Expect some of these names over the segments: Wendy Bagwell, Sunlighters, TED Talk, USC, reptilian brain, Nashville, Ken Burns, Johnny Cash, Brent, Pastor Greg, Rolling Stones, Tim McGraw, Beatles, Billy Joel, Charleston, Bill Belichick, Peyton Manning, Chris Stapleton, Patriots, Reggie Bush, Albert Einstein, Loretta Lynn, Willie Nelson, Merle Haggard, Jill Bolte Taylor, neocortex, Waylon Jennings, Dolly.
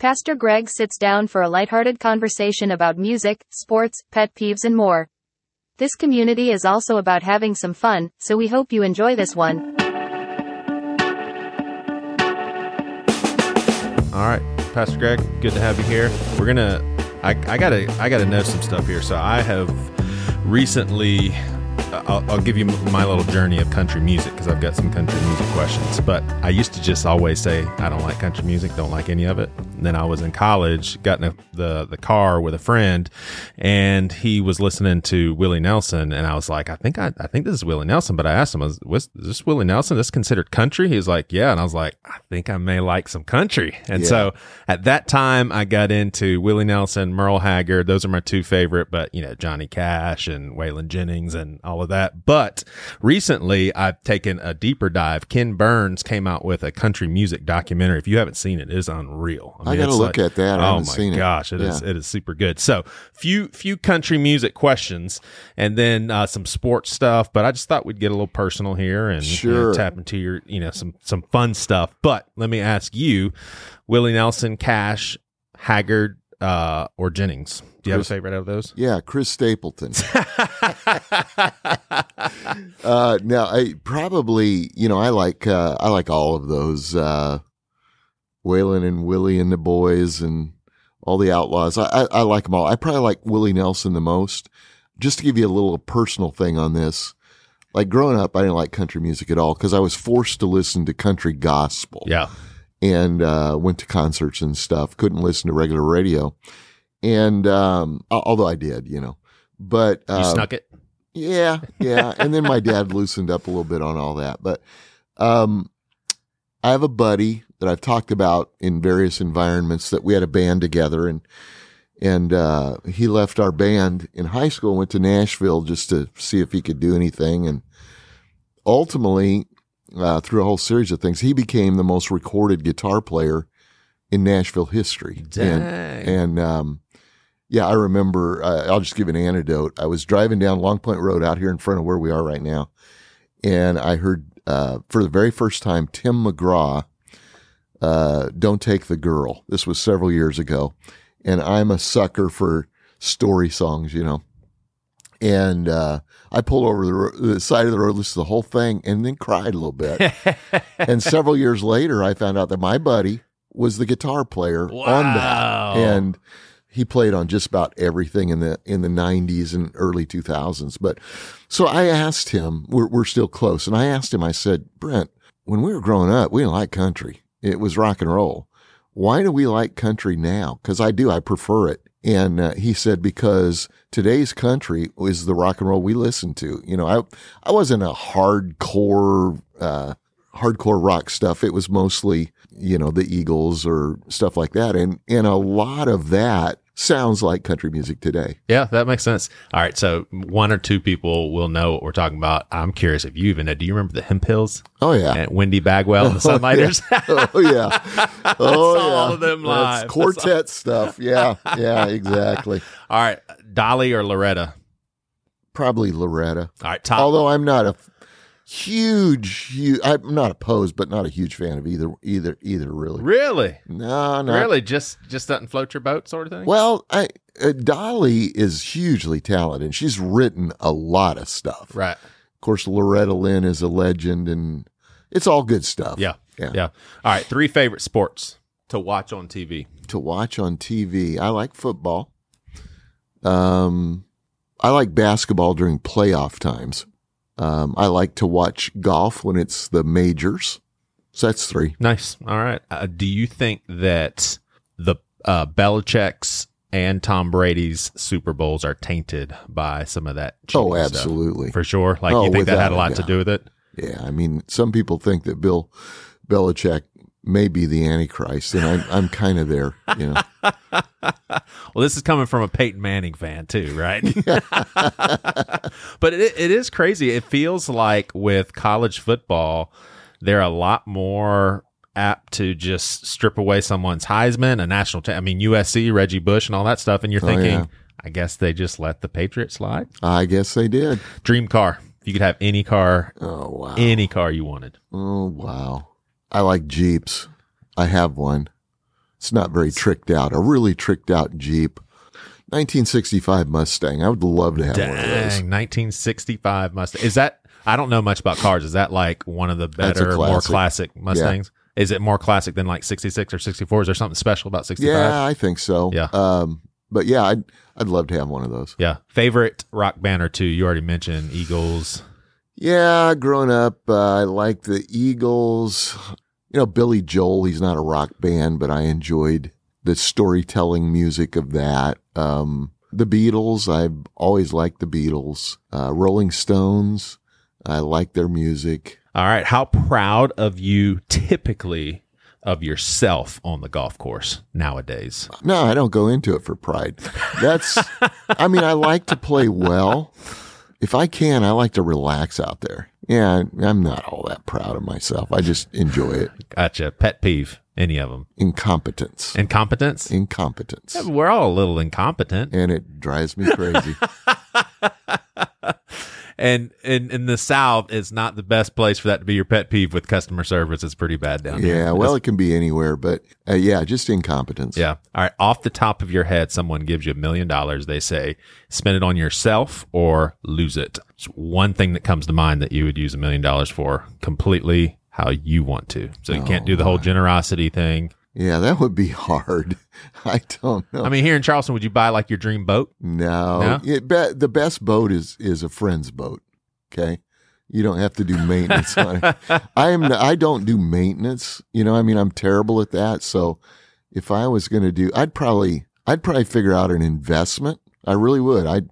Pastor Greg sits down for a lighthearted conversation about music, sports, pet peeves and more. This community is also about having some fun, so we hope you enjoy this one. All right, Pastor Greg, good to have you here. We're gonna, I gotta know some stuff here. So I have recently, I'll give you my little journey of country music because I've got some country music questions. But I used to just always say I don't like country music, don't like any of it. And then I was in college, got in the car with a friend, and he was listening to Willie Nelson, and I was like, I think this is Willie Nelson. But I asked him, "Is this Willie Nelson? This considered country?" He was like, "Yeah," and I was like, "I think I may like some country." And so at that time, I got into Willie Nelson, Merle Haggard. Those are my two favorite. But you know, Johnny Cash and Waylon Jennings and all of that. But recently I've taken a deeper dive. Ken Burns came out with a country music documentary. If you haven't seen it, it's unreal. I gotta look at that. I haven't seen it. Oh my gosh, it is super good. So few country music questions and then some sports stuff, but I just thought we'd get a little personal here and tap into your, some fun stuff. But let me ask you, Willie Nelson, Cash, Haggard, or Jennings? Do you have a favorite out of those? Yeah, Chris Stapleton. No, I probably, I like all of those, Waylon and Willie and the Boys and all the Outlaws. I like them all. I probably like Willie Nelson the most. Just to give you a little personal thing on this, like growing up, I didn't like country music at all because I was forced to listen to country gospel. Yeah. And went to concerts and stuff. Couldn't listen to regular radio. And although I did, but you snuck it. Yeah. And then my dad loosened up a little bit on all that. But I have a buddy that I've talked about in various environments that we had a band together, and he left our band in high school, went to Nashville just to see if he could do anything, and ultimately. Through a whole series of things, he became the most recorded guitar player in Nashville history. Dang. And I remember, I'll just give an anecdote. I was driving down Long Point Road out here in front of where we are right now, and I heard, for the very first time, Tim McGraw, Don't Take the Girl. This was several years ago, and I'm a sucker for story songs, And I pulled over the side of the road, listened to the whole thing, and then cried a little bit. And several years later, I found out that my buddy was the guitar player on that, and he played on just about everything in the 90s and early 2000s. But so I asked him, we're still close, and I asked him, I said, "Brent, when we were growing up, we didn't like country. It was rock and roll. Why do we like country now? Because I do. I prefer it." And he said, because today's country is the rock and roll we listen to. I wasn't a hardcore rock stuff. It was mostly, the Eagles or stuff like that. And a lot of that sounds like country music today. Yeah, that makes sense. All right. So one or two people will know what we're talking about. I'm curious if you even know. Do you remember the Hemp Hills? Oh, yeah. And Wendy Bagwell and the Sunlighters? Yeah. Oh, yeah. All of them live. That's quartet stuff. Yeah. Yeah, exactly. All right. Dolly or Loretta? Probably Loretta. All right. Although I'm not a huge I'm not opposed, but not a huge fan of either really. Really? No. Really? Just doesn't float your boat sort of thing? Well, Dolly is hugely talented, and she's written a lot of stuff. Right. Of course, Loretta Lynn is a legend, and it's all good stuff. Yeah. All right, three favorite sports to watch on TV. I like football. I like basketball during playoff times. I like to watch golf when it's the majors. So that's three. Nice. All right. Do you think that the Belichick's and Tom Brady's Super Bowls are tainted by some of that? Oh, absolutely. Stuff? For sure. Like, you think that had a lot to do with it? Yeah. I mean, some people think that Bill Belichick may be the Antichrist, and I'm kind of there, Well, this is coming from a Peyton Manning fan too, right? But it is crazy. It feels like with college football, they're a lot more apt to just strip away someone's Heisman, a national USC, Reggie Bush, and all that stuff. And you're thinking, I guess they just let the Patriots slide. I guess they did. Dream car. You could have any car. Oh, wow. Any car you wanted. Oh, wow. I like Jeeps. I have one. It's not very tricked out. A really tricked out Jeep. 1965 Mustang. I would love to have one of those. 1965 Mustang. Is that, I don't know much about cars. Is that like one of the better, more classic Mustangs? Yeah. Is it more classic than like 66 or 64? Is there something special about 65? Yeah, I think so. Yeah. But yeah, I'd love to have one of those. Yeah. Favorite rock band or two? You already mentioned Eagles. Yeah, growing up, I liked the Eagles. You know, Billy Joel, he's not a rock band, but I enjoyed the storytelling music of that. The Beatles, I've always liked the Beatles. Rolling Stones, I like their music. All right. How proud of you typically of yourself on the golf course nowadays? No, I don't go into it for pride. That's, I mean, I like to play well. If I can, I like to relax out there. Yeah, I'm not all that proud of myself. I just enjoy it. Gotcha. Pet peeve, any of them? Incompetence. Incompetence? Incompetence. Yeah, we're all a little incompetent. And it drives me crazy. And in the South, it's not the best place for that to be your pet peeve with customer service. It's pretty bad down here. Yeah, well, it can be anywhere, but yeah, just incompetence. Yeah. All right. Off the top of your head, someone gives you $1 million. They say, spend it on yourself or lose it. It's one thing that comes to mind that you would use $1 million for completely how you want to. So you can't do the whole generosity thing. Yeah, that would be hard. I don't know. I mean, here in Charleston, would you buy like your dream boat? No. The best boat is a friend's boat, okay? You don't have to do maintenance on it. I don't do maintenance. You know, I mean, I'm terrible at that. So if I was going to do, I'd probably figure out an investment. I really would.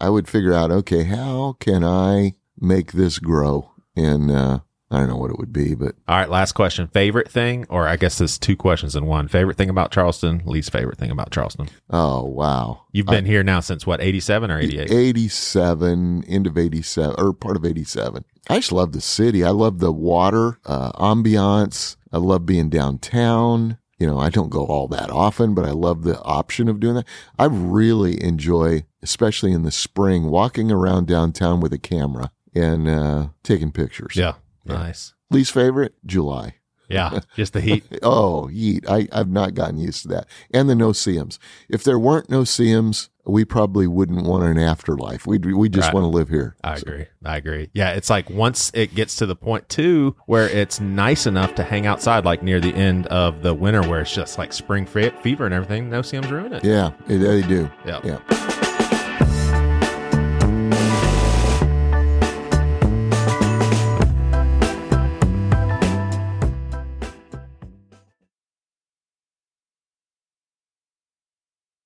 I would figure out, okay, how can I make this grow? And, I don't know what it would be, but... All right, last question. Favorite thing, or I guess there's two questions in one. Favorite thing about Charleston, least favorite thing about Charleston. Oh, wow. You've been here now since, what, 87 or 88? 87, end of 87, or part of 87. I just love the city. I love the water, ambiance. I love being downtown. You know, I don't go all that often, but I love the option of doing that. I really enjoy, especially in the spring, walking around downtown with a camera and taking pictures. Yeah. Yeah. Nice. Least favorite? July. Yeah, just the heat. Oh, heat. I've not gotten used to that. And the no-see-ums. If there weren't no-see-ums, we probably wouldn't want an afterlife. We just want to live here. I agree. Yeah, it's like once it gets to the point, too, where it's nice enough to hang outside, like near the end of the winter where it's just like spring fever and everything, no-see-ums ruin it. Yeah, they do. Yeah.